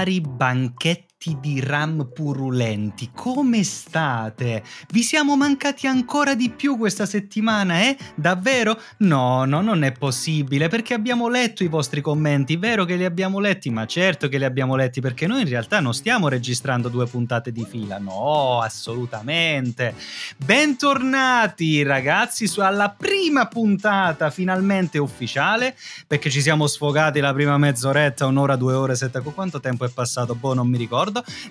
cari banchetti di Ram Purulenti, come state? Vi siamo mancati ancora di più questa settimana, eh? Davvero? No, non è possibile, perché abbiamo letto i vostri commenti, vero che li abbiamo letti? Ma certo che li abbiamo letti, perché noi in realtà non stiamo registrando 2 puntate di fila, no, assolutamente. Bentornati ragazzi alla prima puntata finalmente ufficiale, perché ci siamo sfogati la prima mezz'oretta, un'ora, 2 ore, sette, quanto tempo è passato? Boh, non mi ricordo,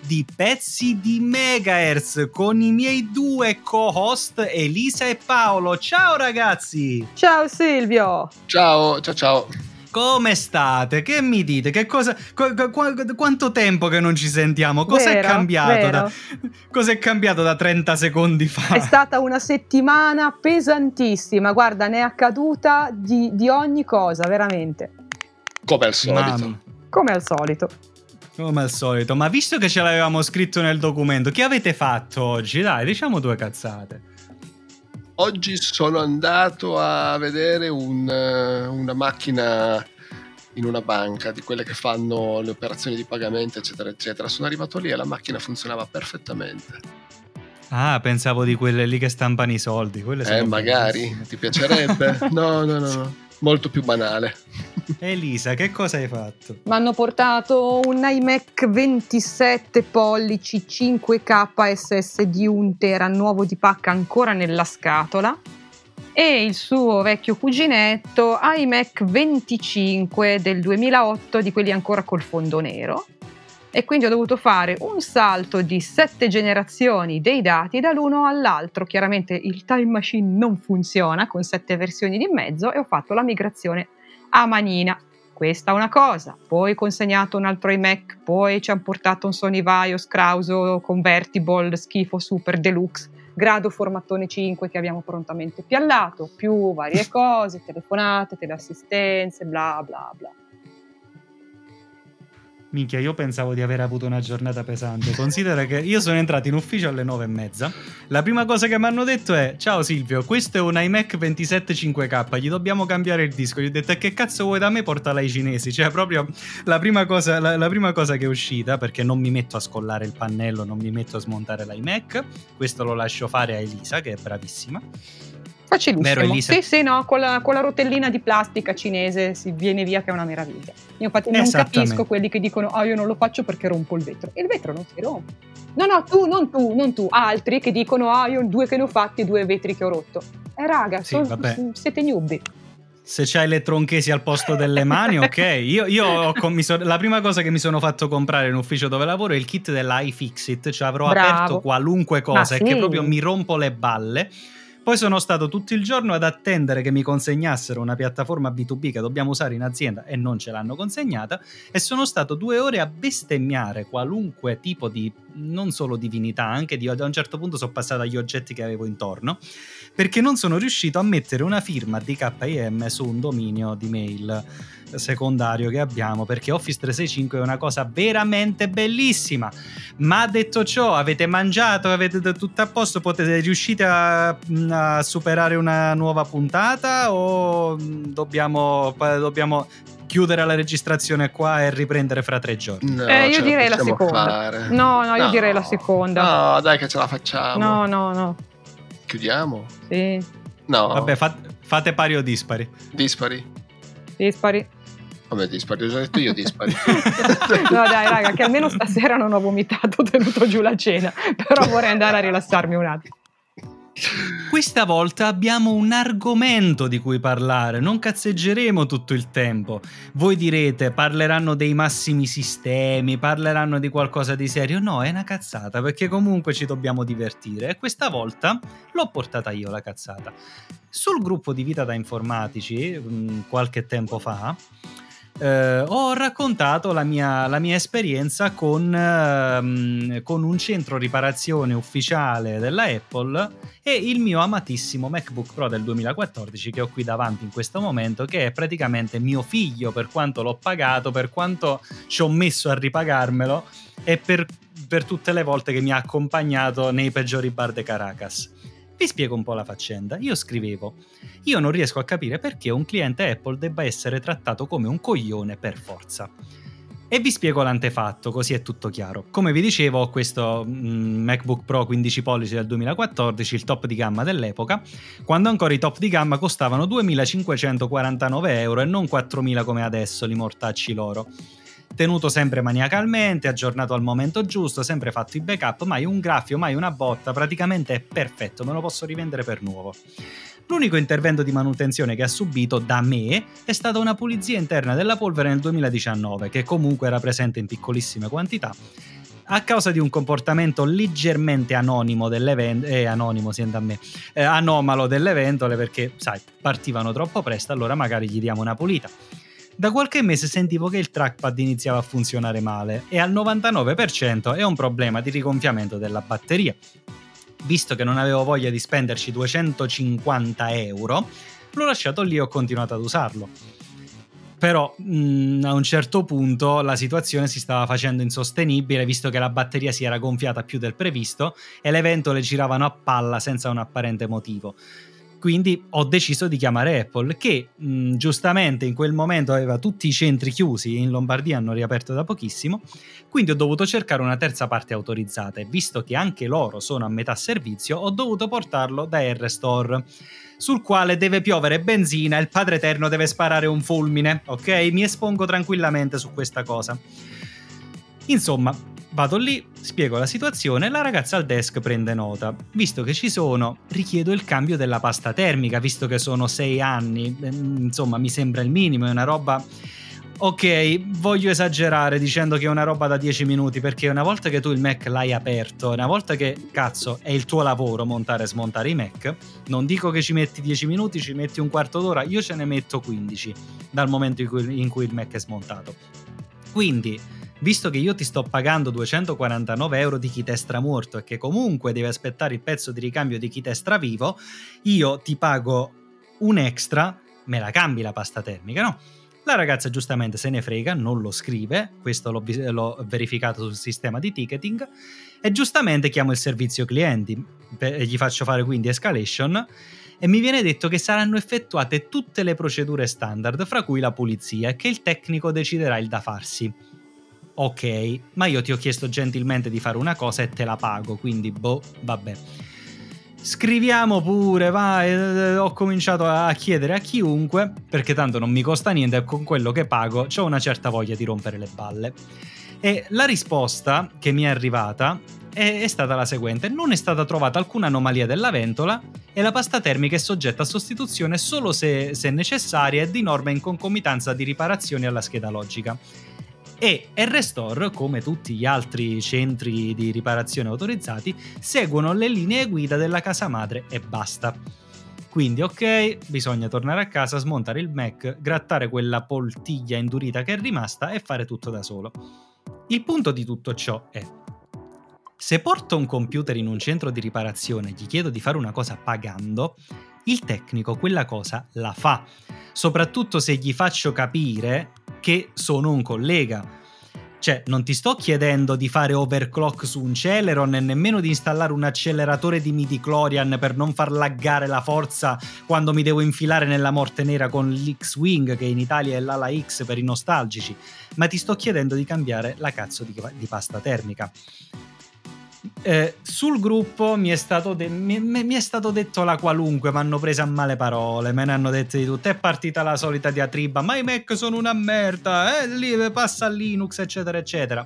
di pezzi di megahertz con i miei 2 co-host Elisa e Paolo. Ciao ragazzi! Ciao Silvio! Ciao! Come state? Che mi dite? Che cosa? Quanto tempo che non ci sentiamo? Cos'è cambiato da 30 secondi fa? È stata una settimana pesantissima, guarda, ne è accaduta di ogni cosa, veramente. Come al solito, ma visto che ce l'avevamo scritto nel documento, che avete fatto oggi? Dai, diciamo 2 cazzate. Oggi sono andato a vedere una macchina in una banca, di quelle che fanno le operazioni di pagamento, eccetera, eccetera. Sono arrivato lì e la macchina funzionava perfettamente. Ah, pensavo di quelle lì che stampano i soldi. Magari, ti piacerebbe? No. Molto più banale. Elisa, che cosa hai fatto? Mi hanno portato un iMac 27 pollici 5K SSD 1 tera nuovo di pacca, ancora nella scatola, e il suo vecchio cuginetto iMac 25 del 2008, di quelli ancora col fondo nero, e quindi ho dovuto fare un salto di 7 generazioni dei dati dall'uno all'altro. Chiaramente il time machine non funziona con 7 versioni di mezzo, e ho fatto la migrazione a manina. Questa è una cosa, poi consegnato un altro iMac, poi ci hanno portato un Sony Vaio scrauso convertible schifo super deluxe grado formattone 5 che abbiamo prontamente piallato, più varie cose, telefonate, teleassistenze, bla bla bla. Minchia, io pensavo di aver avuto una giornata pesante. Considera che io sono entrato in ufficio alle 9:30. La prima cosa che mi hanno detto è: ciao Silvio, questo è un iMac 27 5K, gli dobbiamo cambiare il disco. Gli ho detto: e che cazzo vuoi da me, portala ai cinesi. Cioè proprio la prima cosa che è uscita, perché non mi metto a scollare il pannello, non mi metto a smontare l'iMac. Questo lo lascio fare a Elisa, che è bravissima. Facilissimo, sì, no, con la rotellina di plastica cinese si viene via, che è una meraviglia. Io infatti non capisco quelli che dicono: io non lo faccio perché rompo il vetro. E il vetro non si rompe. No, tu, non tu. Altri che dicono: io 2 che ne ho fatti, 2 vetri che ho rotto. Raga, sì, siete newbie. Se c'hai le tronchesi al posto delle mani, ok. La prima cosa che mi sono fatto comprare in ufficio dove lavoro è il kit della iFixit. Cioè avrò aperto qualunque cosa, che proprio mi rompo le balle. Poi sono stato tutto il giorno ad attendere che mi consegnassero una piattaforma B2B che dobbiamo usare in azienda, e non ce l'hanno consegnata, e sono stato 2 ore a bestemmiare qualunque tipo di, non solo divinità, anche di, a un certo punto sono passato agli oggetti che avevo intorno, perché non sono riuscito a mettere una firma DKIM su un dominio di mail secondario che abbiamo, perché Office 365 è una cosa veramente bellissima. Ma detto ciò, avete mangiato, avete tutto a posto, riuscite a superare una nuova puntata, o dobbiamo chiudere la registrazione qua e riprendere fra 3 giorni? Io direi la seconda. Io direi la seconda. No, dai che ce la facciamo. No. Chiudiamo? Sì. No. Vabbè, fate pari o dispari? Dispari. Come dispari? Ho già detto io dispari. No dai raga, che almeno stasera non ho vomitato, ho tenuto giù la cena, però vorrei andare a rilassarmi un attimo. Questa volta abbiamo un argomento di cui parlare, non cazzeggeremo tutto il tempo. Voi direte: parleranno dei massimi sistemi, parleranno di qualcosa di serio. No, è una cazzata, perché comunque ci dobbiamo divertire, e questa volta l'ho portata io la cazzata. Sul gruppo di Vita da Informatici qualche tempo fa ho raccontato la mia esperienza con un centro riparazione ufficiale della Apple e il mio amatissimo MacBook Pro del 2014 che ho qui davanti in questo momento, che è praticamente mio figlio, per quanto l'ho pagato, per quanto ci ho messo a ripagarmelo, e per tutte le volte che mi ha accompagnato nei peggiori bar di Caracas. Vi spiego un po' la faccenda. Io scrivevo: io non riesco a capire perché un cliente Apple debba essere trattato come un coglione per forza. E vi spiego l'antefatto, così è tutto chiaro. Come vi dicevo, ho questo MacBook Pro 15 pollici del 2014, il top di gamma dell'epoca, quando ancora i top di gamma costavano 2.549 euro e non 4.000 come adesso, li mortacci loro. Tenuto sempre maniacalmente, aggiornato al momento giusto, sempre fatto i backup, mai un graffio, mai una botta, praticamente è perfetto, me lo posso rivendere per nuovo. L'unico intervento di manutenzione che ha subito da me è stata una pulizia interna della polvere nel 2019, che comunque era presente in piccolissime quantità, a causa di un comportamento leggermente anonimo dell'evento, anomalo dell'evento, perché, sai, partivano troppo presto, allora magari gli diamo una pulita. Da qualche mese sentivo che il trackpad iniziava a funzionare male e al 99% è un problema di rigonfiamento della batteria. Visto che non avevo voglia di spenderci 250 euro, l'ho lasciato lì e ho continuato ad usarlo. Però a un certo punto la situazione si stava facendo insostenibile, visto che la batteria si era gonfiata più del previsto e le ventole giravano a palla senza un apparente motivo. Quindi ho deciso di chiamare Apple, che giustamente in quel momento aveva tutti i centri chiusi, in Lombardia hanno riaperto da pochissimo, quindi ho dovuto cercare una terza parte autorizzata e visto che anche loro sono a metà servizio ho dovuto portarlo da R-Store, sul quale deve piovere benzina e il Padre Eterno deve sparare un fulmine, ok? Mi espongo tranquillamente su questa cosa. Insomma, vado lì, spiego la situazione, la ragazza al desk prende nota. Visto che ci sono, richiedo il cambio della pasta termica, visto che sono 6 anni, insomma mi sembra il minimo, è una roba... Ok, voglio esagerare dicendo che è una roba da 10 minuti, perché una volta che tu il Mac l'hai aperto, una volta che, cazzo, è il tuo lavoro montare e smontare i Mac, non dico che ci metti 10 minuti, ci metti un quarto d'ora, io ce ne metto 15 dal momento in cui il Mac è smontato. Quindi... visto che io ti sto pagando 249 euro di chi testa morto e che comunque devi aspettare il pezzo di ricambio di chi testa vivo, io ti pago un extra, me la cambi la pasta termica, no? La ragazza giustamente se ne frega, non lo scrive, questo l'ho verificato sul sistema di ticketing, e giustamente chiamo il servizio clienti, gli faccio fare quindi escalation, e mi viene detto che saranno effettuate tutte le procedure standard, fra cui la pulizia, e che il tecnico deciderà il da farsi. Ok, ma io ti ho chiesto gentilmente di fare una cosa e te la pago, quindi boh, vabbè. Scriviamo pure, vai, ho cominciato a chiedere a chiunque, perché tanto non mi costa niente e con quello che pago c'ho una certa voglia di rompere le balle. E la risposta che mi è arrivata è stata la seguente: non è stata trovata alcuna anomalia della ventola e la pasta termica è soggetta a sostituzione solo se necessaria e di norma in concomitanza di riparazioni alla scheda logica. E R-Store, come tutti gli altri centri di riparazione autorizzati, seguono le linee guida della casa madre e basta. Quindi ok, bisogna tornare a casa, smontare il Mac, grattare quella poltiglia indurita che è rimasta e fare tutto da solo. Il punto di tutto ciò è: se porto un computer in un centro di riparazione e gli chiedo di fare una cosa pagando, il tecnico quella cosa la fa, soprattutto se gli faccio capire che sono un collega. Cioè, non ti sto chiedendo di fare overclock su un Celeron e nemmeno di installare un acceleratore di midichlorian per non far laggare la forza quando mi devo infilare nella morte nera con l'X-Wing, che in Italia è l'ala X per i nostalgici, ma ti sto chiedendo di cambiare la cazzo di pasta termica. Sul gruppo mi è stato detto la qualunque, mi hanno preso a male parole, me ne hanno detto di tutto, è partita la solita diatriba, ma i Mac sono una merda, lì passa Linux eccetera eccetera,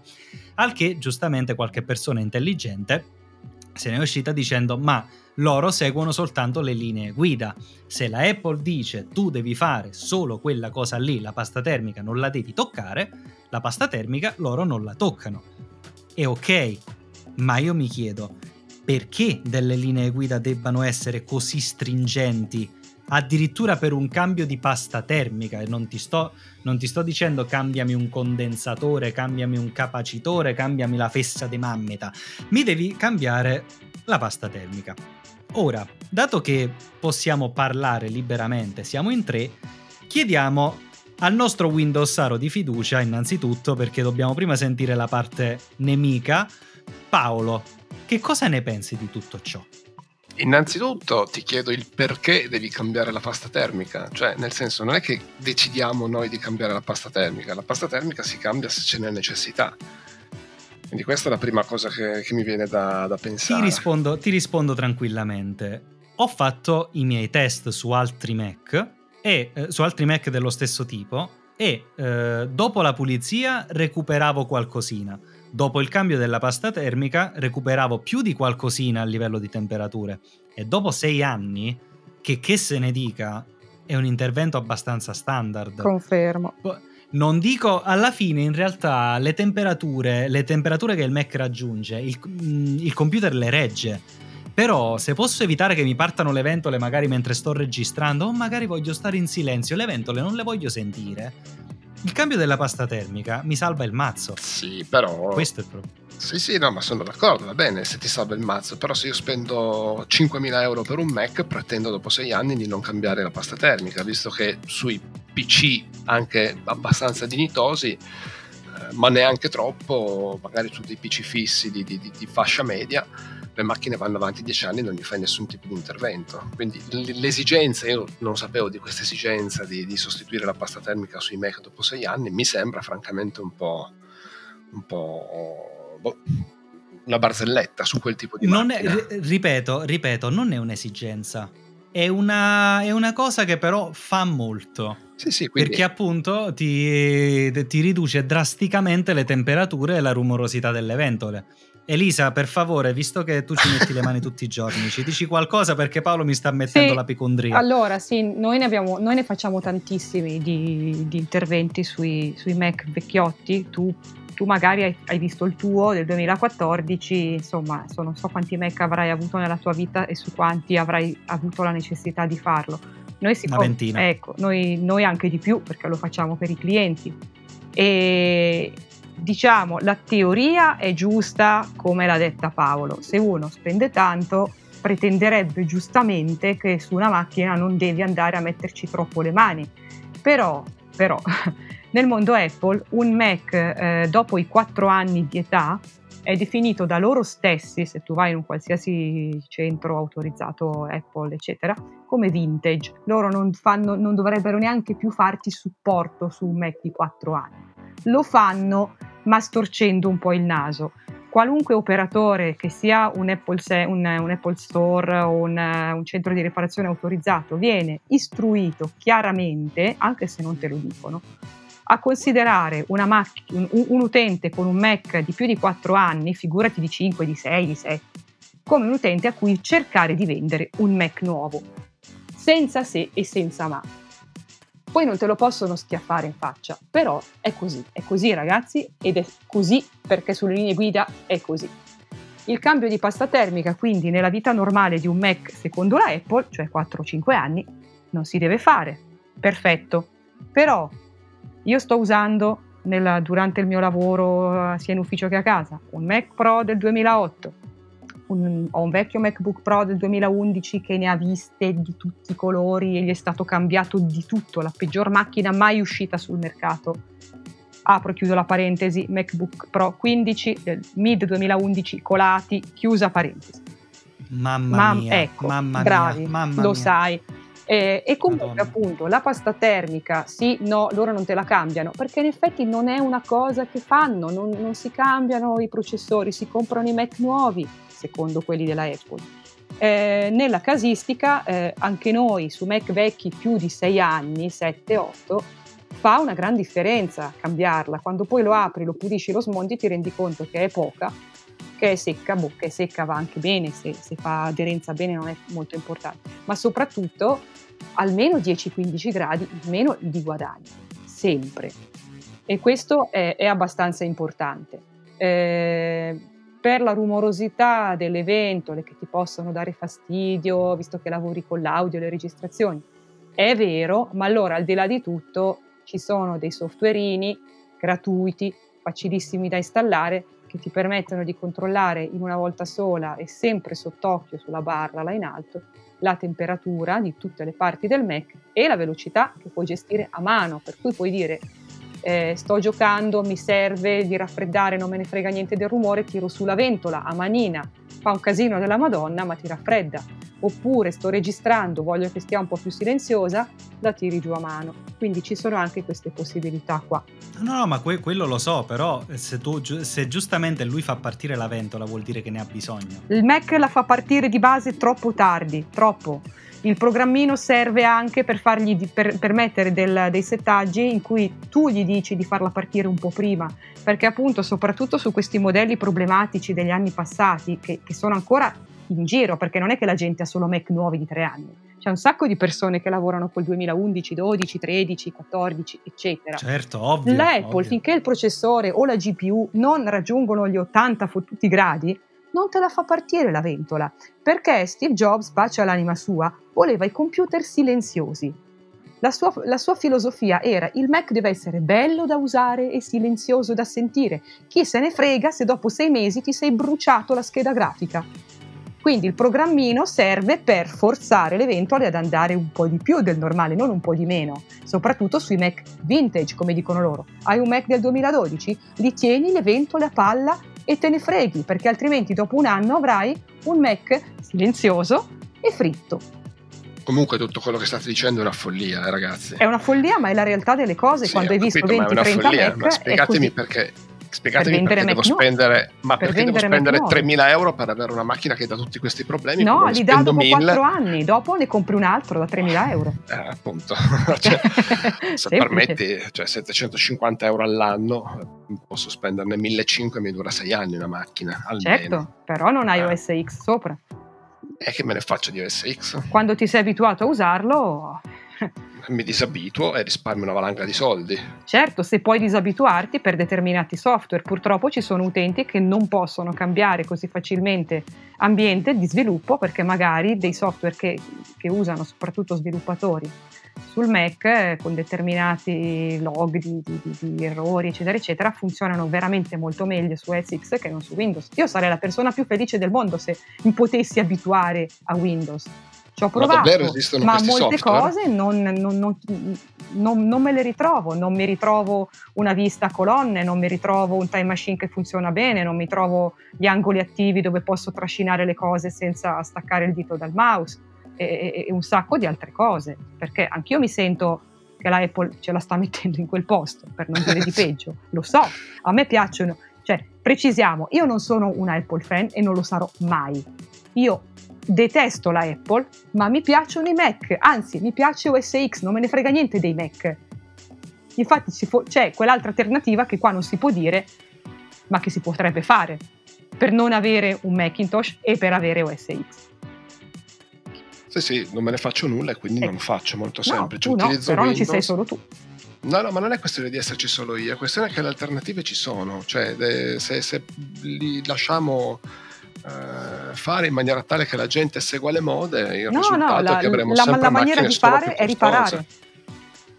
al che giustamente qualche persona intelligente se ne è uscita dicendo: ma loro seguono soltanto le linee guida, se la Apple dice tu devi fare solo quella cosa lì, la pasta termica non la devi toccare, la pasta termica loro non la toccano. E ok, ma io mi chiedo perché delle linee guida debbano essere così stringenti, addirittura per un cambio di pasta termica. E non ti sto dicendo cambiami un condensatore, cambiami un capacitore, cambiami la fessa di mammeta, mi devi cambiare la pasta termica. Ora, dato che possiamo parlare liberamente, siamo in tre, chiediamo al nostro Windowsaro di fiducia innanzitutto, perché dobbiamo prima sentire la parte nemica. Paolo, che cosa ne pensi di tutto ciò? Innanzitutto ti chiedo il perché devi cambiare la pasta termica, cioè nel senso non è che decidiamo noi di cambiare la pasta termica si cambia se ce n'è necessità, quindi questa è la prima cosa che mi viene da pensare. Ti rispondo tranquillamente, ho fatto i miei test su altri Mac e su altri Mac dello stesso tipo e dopo la pulizia recuperavo qualcosina. Dopo il cambio della pasta termica recuperavo più di qualcosina a livello di temperature e dopo 6 anni, che se ne dica, è un intervento abbastanza standard. Confermo. Non dico, alla fine in realtà le temperature che il Mac raggiunge, il computer le regge, però se posso evitare che mi partano le ventole magari mentre sto registrando o magari voglio stare in silenzio, le ventole non le voglio sentire. Il cambio della pasta termica mi salva il mazzo. Sì, però... Questo è il problema. Sì, no, ma sono d'accordo, va bene se ti salva il mazzo, però se io spendo 5.000 euro per un Mac, pretendo dopo 6 anni di non cambiare la pasta termica, visto che sui PC anche abbastanza dignitosi, ma neanche troppo, magari su dei PC fissi di fascia media, le macchine vanno avanti 10 anni e non gli fai nessun tipo di intervento. Quindi l'esigenza, io non sapevo di questa esigenza di sostituire la pasta termica sui Mac dopo 6 anni, mi sembra francamente un po' una barzelletta su quel tipo di macchina. Ripeto, non è un'esigenza, è una cosa che però fa molto. Sì, quindi... Perché appunto ti riduce drasticamente le temperature e la rumorosità delle ventole. Elisa, per favore, visto che tu ci metti le mani tutti i giorni, ci dici qualcosa perché Paolo mi sta mettendo la ipocondria. Allora, noi ne facciamo tantissimi di interventi sui Mac vecchiotti. Tu magari hai visto il tuo del 2014, insomma, non so quanti Mac avrai avuto nella tua vita e su quanti avrai avuto la necessità di farlo. Una ventina. Ecco, noi anche di più, perché lo facciamo per i clienti. E... Diciamo, la teoria è giusta come l'ha detta Paolo, se uno spende tanto pretenderebbe giustamente che su una macchina non devi andare a metterci troppo le mani, però nel mondo Apple un Mac dopo i 4 anni di età è definito da loro stessi, se tu vai in un qualsiasi centro autorizzato Apple eccetera, come vintage. Loro non dovrebbero neanche più farti supporto su un Mac di 4 anni. Lo fanno ma storcendo un po' il naso. Qualunque operatore, che sia un Apple Store o un centro di riparazione autorizzato, viene istruito chiaramente, anche se non te lo dicono, a considerare un utente con un Mac di più di 4 anni, figurati di 5, di 6, di 7, come un utente a cui cercare di vendere un Mac nuovo, senza se e senza ma. Poi non te lo possono schiaffare in faccia, però è così ragazzi, ed è così perché sulle linee guida è così. Il cambio di pasta termica quindi nella vita normale di un Mac secondo la Apple, cioè 4-5 anni, non si deve fare, perfetto, però io sto usando durante il mio lavoro sia in ufficio che a casa un Mac Pro del 2008, ho un vecchio MacBook Pro del 2011 che ne ha viste di tutti i colori e gli è stato cambiato di tutto, la peggior macchina mai uscita sul mercato. Apro e chiudo la parentesi, MacBook Pro 15 del mid 2011 colati, chiusa parentesi. Mamma mia, ecco, mamma bravi, mia, mamma lo mia. Sai. E comunque Madonna. Appunto la pasta termica sì, no, loro non te la cambiano perché in effetti non è una cosa che fanno, non si cambiano i processori, si comprano i Mac nuovi secondo quelli della Apple. Nella casistica anche noi su Mac vecchi più di 6 anni, 7-8, fa una gran differenza cambiarla, quando poi lo apri, lo pulisci, lo smonti ti rendi conto che è poca, che è secca, bocca è secca, va anche bene, se fa aderenza bene non è molto importante, ma soprattutto almeno 10-15 gradi meno di guadagno, sempre, e questo è abbastanza importante. Per la rumorosità delle ventole che ti possono dare fastidio, visto che lavori con l'audio e le registrazioni, è vero, ma allora al di là di tutto ci sono dei softwareini gratuiti, facilissimi da installare, che ti permettono di controllare in una volta sola e sempre sott'occhio sulla barra là in alto la temperatura di tutte le parti del Mac e la velocità che puoi gestire a mano, per cui puoi dire sto giocando, mi serve di raffreddare, non me ne frega niente del rumore, tiro sulla ventola a manina, fa un casino della Madonna ma ti raffredda, oppure sto registrando, voglio che stia un po' più silenziosa, la tiri giù a mano. Quindi ci sono anche queste possibilità qua. No, ma quello lo so, però se giustamente lui fa partire la ventola vuol dire che ne ha bisogno. Il Mac la fa partire di base troppo tardi, troppo. Il programmino serve anche per mettere dei settaggi in cui tu gli dici di farla partire un po' prima, perché appunto soprattutto su questi modelli problematici degli anni passati che sono ancora in giro, perché non è che la gente ha solo Mac nuovi di 3 anni, c'è un sacco di persone che lavorano col 2011, 12, 13, 14 eccetera. Certo, ovvio. L'Apple ovvio. Finché il processore o la GPU non raggiungono gli 80 fottuti gradi non te la fa partire la ventola, perché Steve Jobs, pace all'anima sua, voleva i computer silenziosi. La sua filosofia era: il Mac deve essere bello da usare e silenzioso da sentire, chi se ne frega se dopo 6 mesi ti sei bruciato la scheda grafica. Quindi il programmino serve per forzare le ventole ad andare un po' di più del normale, non un po' di meno, soprattutto sui Mac vintage, come dicono loro. Hai un Mac del 2012? Li tieni le ventole a palla e te ne freghi, perché altrimenti dopo 1 anno avrai un Mac silenzioso e fritto. Comunque tutto quello che state dicendo è una follia, ragazzi. È una follia, ma è la realtà delle cose. Sì, quando hai visto 20-30 Mac, spiegatemi perché devo spendere, ma perché devo spendere 3.000 euro per avere una macchina che dà tutti questi problemi? No, li dà dopo 4 anni, dopo ne compri un altro da 3.000 euro. Appunto, se permetti, 750 euro all'anno, posso spenderne 1.500 e mi dura 6 anni una macchina, almeno. Certo, però non hai OS X sopra. E che me ne faccio di OS X? Quando ti sei abituato a usarlo... mi disabituo e risparmio una valanga di soldi. Certo, se puoi disabituarti per determinati software. Purtroppo ci sono utenti che non possono cambiare così facilmente ambiente di sviluppo, perché magari dei software che usano soprattutto sviluppatori sul Mac, con determinati log di errori eccetera eccetera, funzionano veramente molto meglio su OS X che non su Windows. Io sarei la persona più felice del mondo se mi potessi abituare a Windows. Ci ho provato, ma molte software? Cose non me le ritrovo, non mi ritrovo una vista a colonne, non mi ritrovo un time machine che funziona bene, non mi trovo gli angoli attivi dove posso trascinare le cose senza staccare il dito dal mouse e un sacco di altre cose, perché anch'io mi sento che la Apple ce la sta mettendo in quel posto, per non dire di peggio, lo so, a me piacciono, cioè precisiamo, io non sono un Apple fan e non lo sarò mai, io detesto la Apple, ma mi piacciono i Mac, anzi mi piace OS X, non me ne frega niente dei Mac. Infatti c'è quell'altra alternativa che qua non si può dire, ma che si potrebbe fare per non avere un Macintosh e per avere OS X. Sì, non me ne faccio nulla e quindi non faccio, molto semplice. No, utilizzo però Windows. Non ci sei solo tu. No, ma non è questione di esserci solo io, è questione che le alternative ci sono, cioè se li lasciamo... fare in maniera tale che la gente segua le mode, il risultato è che avremo sempre macchine solo più costose.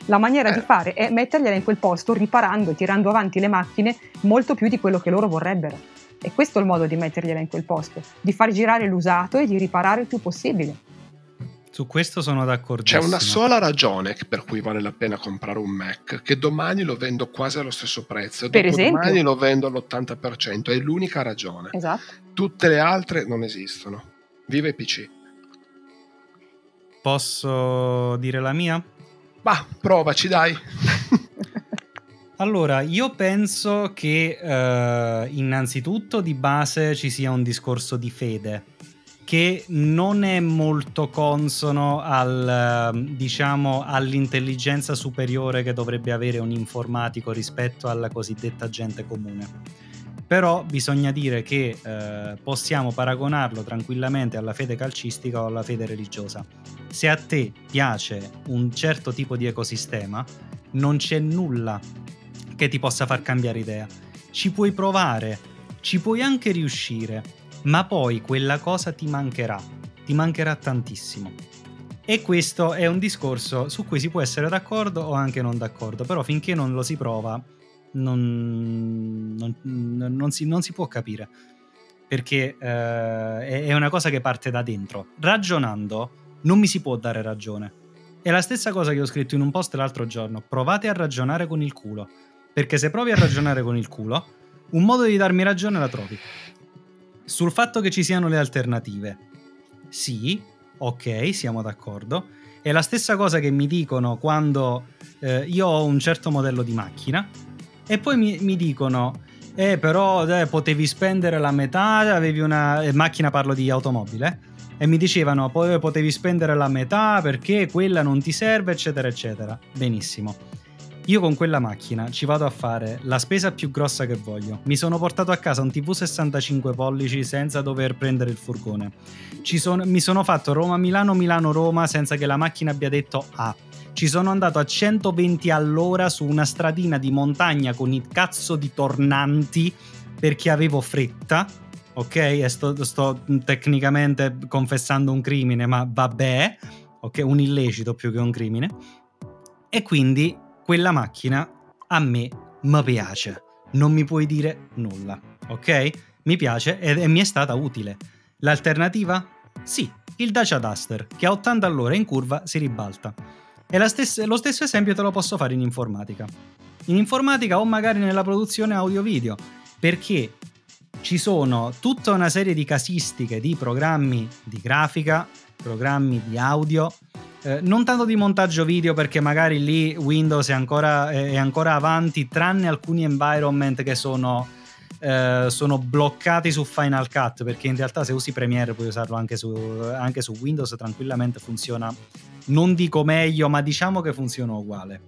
La maniera di fare è riparare, la maniera di fare è mettergliela in quel posto, riparando e tirando avanti le macchine molto più di quello che loro vorrebbero, e questo è il modo di mettergliela in quel posto, di far girare l'usato e di riparare il più possibile. Su questo sono d'accordissimo. C'è una sola ragione per cui vale la pena comprare un Mac, che domani lo vendo quasi allo stesso prezzo, per esempio, domani lo vendo all'80%, è l'unica ragione. Esatto. Tutte le altre non esistono. Viva i PC. Posso dire la mia? Bah, provaci dai. Allora, io penso che innanzitutto di base ci sia un discorso di fede, che non è molto consono all'intelligenza superiore che dovrebbe avere un informatico rispetto alla cosiddetta gente comune. Però bisogna dire che possiamo paragonarlo tranquillamente alla fede calcistica o alla fede religiosa. Se a te piace un certo tipo di ecosistema, non c'è nulla che ti possa far cambiare idea. Ci puoi provare, ci puoi anche riuscire, ma poi quella cosa ti mancherà tantissimo, e questo è un discorso su cui si può essere d'accordo o anche non d'accordo, però finché non lo si prova non si può capire, perché è una cosa che parte da dentro. Ragionando non mi si può dare ragione, è la stessa cosa che ho scritto in un post l'altro giorno: provate a ragionare con il culo, perché se provi a ragionare con il culo un modo di darmi ragione la trovi. Sul fatto che ci siano le alternative, sì, ok, siamo d'accordo. È la stessa cosa che mi dicono quando io ho un certo modello di macchina e poi mi dicono però potevi spendere la metà, avevi una macchina, parlo di automobile, e mi dicevano poi potevi spendere la metà perché quella non ti serve, eccetera eccetera. Benissimo, io con quella macchina ci vado a fare la spesa più grossa che voglio. Mi sono portato a casa un TV 65 pollici senza dover prendere il furgone. Mi sono fatto Roma-Milano, Milano-Roma senza che la macchina abbia detto ah. Ci sono andato a 120 all'ora su una stradina di montagna con i cazzo di tornanti perché avevo fretta, ok? E sto tecnicamente confessando un crimine, ma vabbè, ok? Un illecito più che un crimine. E quindi quella macchina a me mi piace, non mi puoi dire nulla, ok? Mi piace e mi è stata utile. L'alternativa? Sì, il Dacia Duster che a 80 all'ora in curva si ribalta. E lo stesso esempio te lo posso fare in informatica. In informatica o magari nella produzione audio-video, perché ci sono tutta una serie di casistiche di programmi di grafica, programmi di audio, non tanto di montaggio video perché magari lì Windows è ancora avanti, tranne alcuni environment che sono bloccati su Final Cut, perché in realtà se usi Premiere puoi usarlo anche su Windows tranquillamente, funziona. Non dico meglio, ma diciamo che funziona uguale,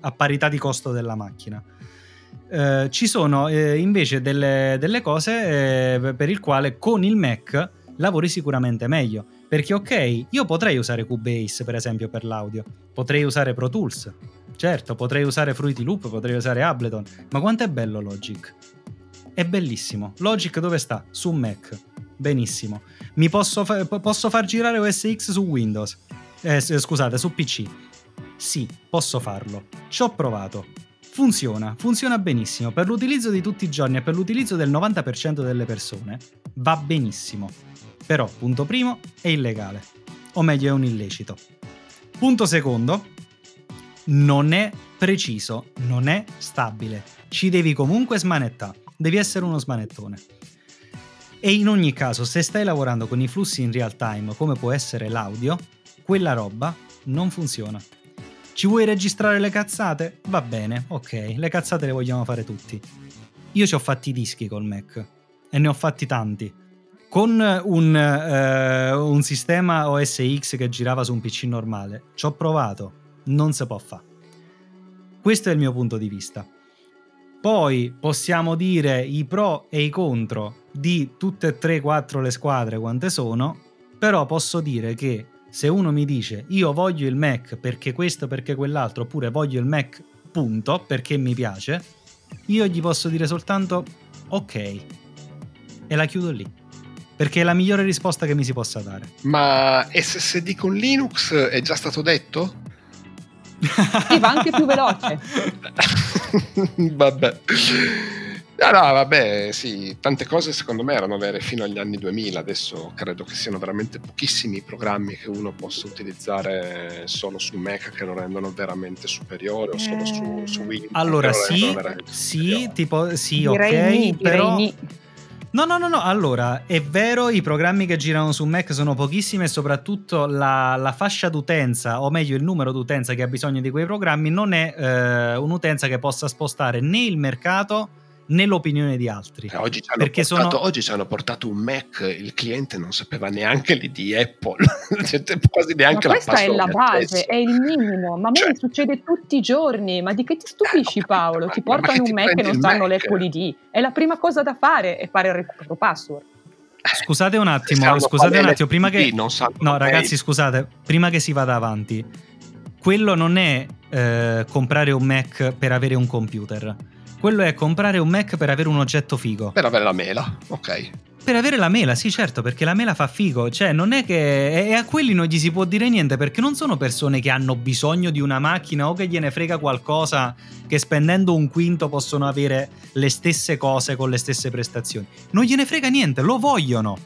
a parità di costo della macchina. Ci sono invece delle cose per il quale con il Mac lavori sicuramente meglio, perché ok, io potrei usare Cubase per esempio per l'audio, potrei usare Pro Tools, certo, potrei usare Fruity Loop, potrei usare Ableton, ma quanto è bello Logic? È bellissimo. Logic dove sta? Su Mac. Benissimo. Mi posso far girare OS X su Windows. Scusate, su PC. Sì, posso farlo. Ci ho provato. Funziona benissimo. Per l'utilizzo di tutti i giorni e per l'utilizzo del 90% delle persone va benissimo. Però, punto primo, è illegale. O meglio, è un illecito. Punto secondo, non è preciso, non è stabile. Ci devi comunque smanettare. Devi essere uno smanettone. E in ogni caso, se stai lavorando con i flussi in real time, come può essere l'audio, quella roba non funziona. Ci vuoi registrare le cazzate? Va bene, ok, le cazzate le vogliamo fare tutti. Io ci ho fatti i dischi col Mac e ne ho fatti tanti. Con un sistema OS X che girava su un PC normale, ci ho provato, non si può fare. Questo è il mio punto di vista. Poi possiamo dire i pro e i contro di tutte e 3-4 le squadre quante sono, però posso dire che se uno mi dice io voglio il Mac perché questo, perché quell'altro, oppure voglio il Mac punto perché mi piace, io gli posso dire soltanto ok e la chiudo lì, perché è la migliore risposta che mi si possa dare. Ma SSD con Linux è già stato detto? Sì, va anche più veloce. Vabbè. No, vabbè, sì, tante cose secondo me erano vere fino agli anni 2000, adesso credo che siano veramente pochissimi i programmi che uno possa utilizzare solo su Mac che lo rendono veramente superiore, o solo su Windows. Allora sì, tipo sì, direi ok, però No, allora, è vero, i programmi che girano su Mac sono pochissimi e soprattutto la fascia d'utenza, o meglio il numero d'utenza che ha bisogno di quei programmi non è un'utenza che possa spostare né il mercato né l'opinione di altri. Oggi ci hanno portato un Mac, il cliente non sapeva neanche lì di Apple, quasi neanche la password. Questa è la base, è il minimo, ma a me succede tutti i giorni. Ma di che ti stupisci, Paolo? Ti portano un Mac e non sanno l'Apple ID. È la prima cosa da fare, è fare il recupero password. Scusate un attimo, prima che ragazzi, scusate, prima che si vada avanti, quello non è comprare un Mac per avere un computer. Quello è comprare un Mac per avere un oggetto figo. Per avere la mela, ok. Per avere la mela, sì certo, perché la mela fa figo. Cioè non è che... E a quelli non gli si può dire niente, perché non sono persone che hanno bisogno di una macchina o che gliene frega qualcosa, che spendendo un quinto possono avere le stesse cose con le stesse prestazioni. Non gliene frega niente, lo vogliono.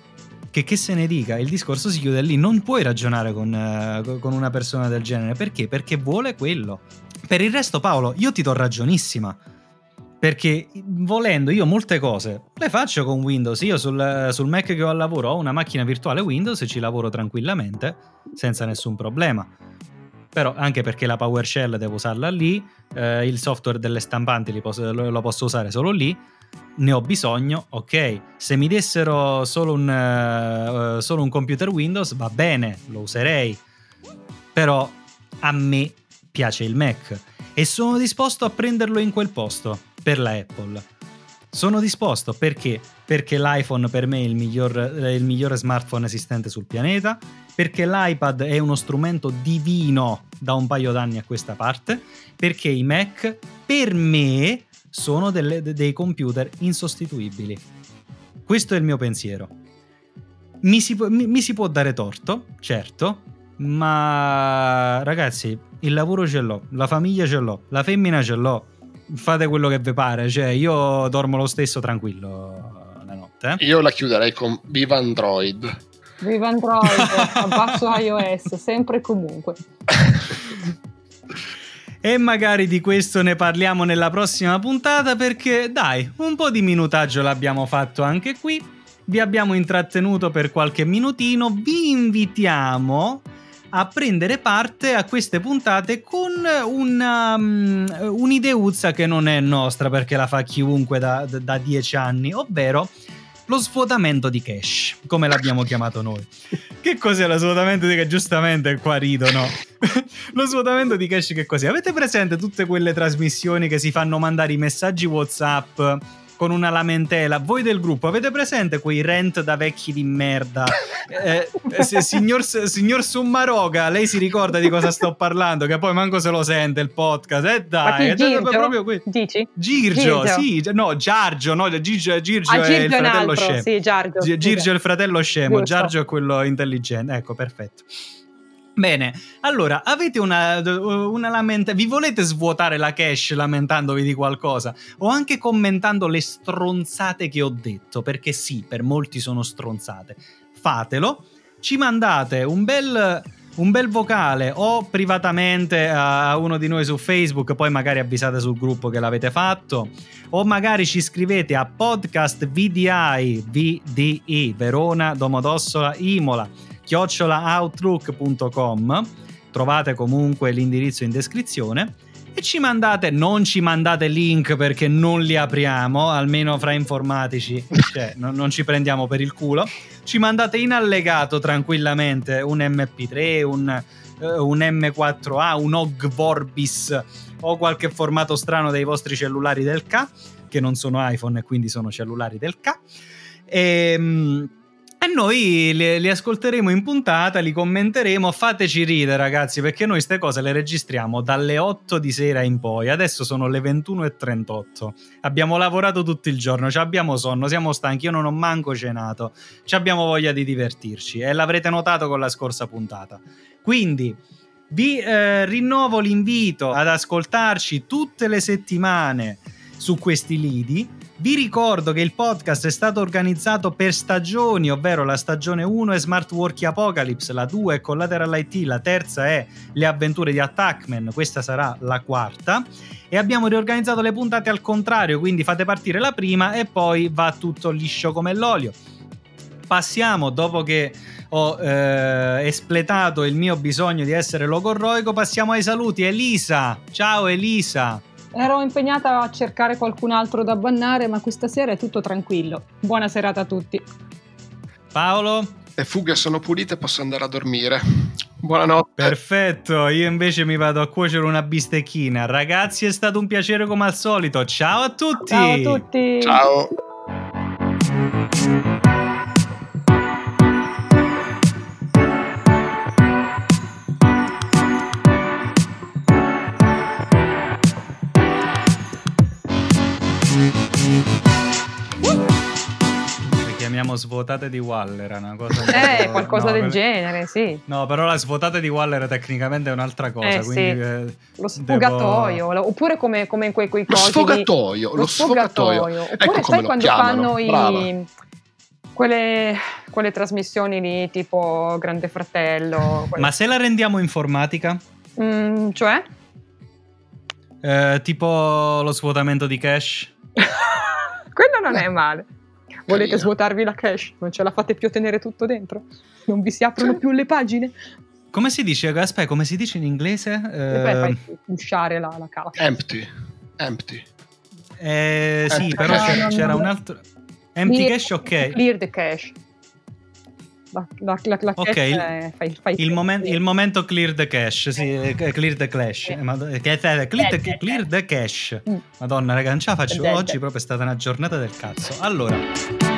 Che se ne dica, il discorso si chiude lì. Non puoi ragionare con una persona del genere. Perché? Perché vuole quello. Per il resto, Paolo, io ti do ragionissima. perché volendo io molte cose le faccio con Windows. Io sul Mac che ho al lavoro ho una macchina virtuale Windows e ci lavoro tranquillamente senza nessun problema, però anche perché la PowerShell devo usarla lì, il software delle stampanti lo posso usare solo lì, ne ho bisogno, ok. Se mi dessero solo un computer Windows va bene, lo userei, però a me piace il Mac e sono disposto a prenderlo in quel posto per la Apple. Sono disposto perché l'iPhone per me è il migliore smartphone esistente sul pianeta, perché l'iPad è uno strumento divino da un paio d'anni a questa parte, perché i Mac per me sono dei computer insostituibili. Questo è il mio pensiero. Mi si può dare torto, certo, ma ragazzi, il lavoro ce l'ho, la famiglia ce l'ho, la femmina ce l'ho, fate quello che vi pare, cioè io dormo lo stesso tranquillo la notte. Io la chiuderei con viva Android abbasso iOS sempre e comunque. E magari di questo ne parliamo nella prossima puntata, perché dai, un po' di minutaggio l'abbiamo fatto anche qui, vi abbiamo intrattenuto per qualche minutino, vi invitiamo a prendere parte a queste puntate con un'ideuzza che non è nostra, perché la fa chiunque da 10 anni, ovvero lo svuotamento di cache, come l'abbiamo chiamato noi. Che cos'è lo svuotamento di cache? Giustamente qua ridono. Lo svuotamento di cache che cos'è? Avete presente tutte quelle trasmissioni che si fanno mandare i messaggi WhatsApp con una lamentela? Voi del gruppo avete presente quei rant da vecchi di merda? Signor Summaroga, lei si ricorda di cosa sto parlando, che poi manco se lo sente il podcast. Dai, proprio dici? Girgio, sì, no, Giargio, no, Girgio è il fratello scemo. Sì, Girgio è il fratello scemo, Giargio è quello intelligente. Ecco, perfetto. Bene, allora avete una lamenta, vi volete svuotare la cache lamentandovi di qualcosa o anche commentando le stronzate che ho detto, perché sì, per molti sono stronzate, fatelo, ci mandate un bel vocale o privatamente a uno di noi su Facebook, poi magari avvisate sul gruppo che l'avete fatto, o magari ci scrivete a podcast VDI Verona Domodossola Imola @outlook.com, trovate comunque l'indirizzo in descrizione, e non ci mandate link perché non li apriamo, almeno fra informatici, cioè, non ci prendiamo per il culo, ci mandate in allegato tranquillamente un MP3, un M4A, un Og Vorbis o qualche formato strano dei vostri cellulari del K, che non sono iPhone e quindi sono cellulari del K, e noi li ascolteremo in puntata, li commenteremo, fateci ridere ragazzi, perché noi ste cose le registriamo dalle 8 di sera in poi, adesso sono le 21:38, abbiamo lavorato tutto il giorno, ci abbiamo sonno, siamo stanchi, io non ho manco cenato, ci abbiamo voglia di divertirci e l'avrete notato con la scorsa puntata, quindi vi rinnovo l'invito ad ascoltarci tutte le settimane su questi lidi. Vi ricordo che il podcast è stato organizzato per stagioni, ovvero la stagione 1 è Smart Work Apocalypse, la 2 è Collateral IT, la terza è Le avventure di Attackman, questa sarà la quarta, e abbiamo riorganizzato le puntate al contrario, quindi fate partire la prima e poi va tutto liscio come l'olio. Passiamo, dopo che ho espletato il mio bisogno di essere logorroico, passiamo ai saluti. Elisa, ciao Elisa. Ero impegnata a cercare qualcun altro da bannare, ma questa sera è tutto tranquillo. Buona serata a tutti. Paolo? Le fughe sono pulite, posso andare a dormire. Buonanotte. Perfetto, io invece mi vado a cuocere una bistecchina. Ragazzi, è stato un piacere come al solito. Ciao a tutti! Ciao a tutti! Ciao! Svuotate di Waller, una cosa qualcosa del genere, sì. No, però la svuotate di Waller tecnicamente è un'altra cosa, quindi sì. Lo sfogatoio, oppure come in quei cosi. Lo sfogatoio. Oppure sai quando fanno quelle trasmissioni lì tipo Grande Fratello. Ma se la rendiamo informatica? Cioè? Tipo lo svuotamento di cache? Quello non è male. Volete svuotarvi la cache? Non ce la fate più a tenere tutto dentro? Non vi si aprono più le pagine? Come si dice? Aspetta, come si dice in inglese? Fai usciare la cache. Empty. Sì, però c'era un altro. Empty cache, ok. Clear the cache. La okay, il momento clear the cache, sì, clear the cache, clear the cache. Madonna raga, non ce la faccio oggi, proprio è stata una giornata del cazzo. Allora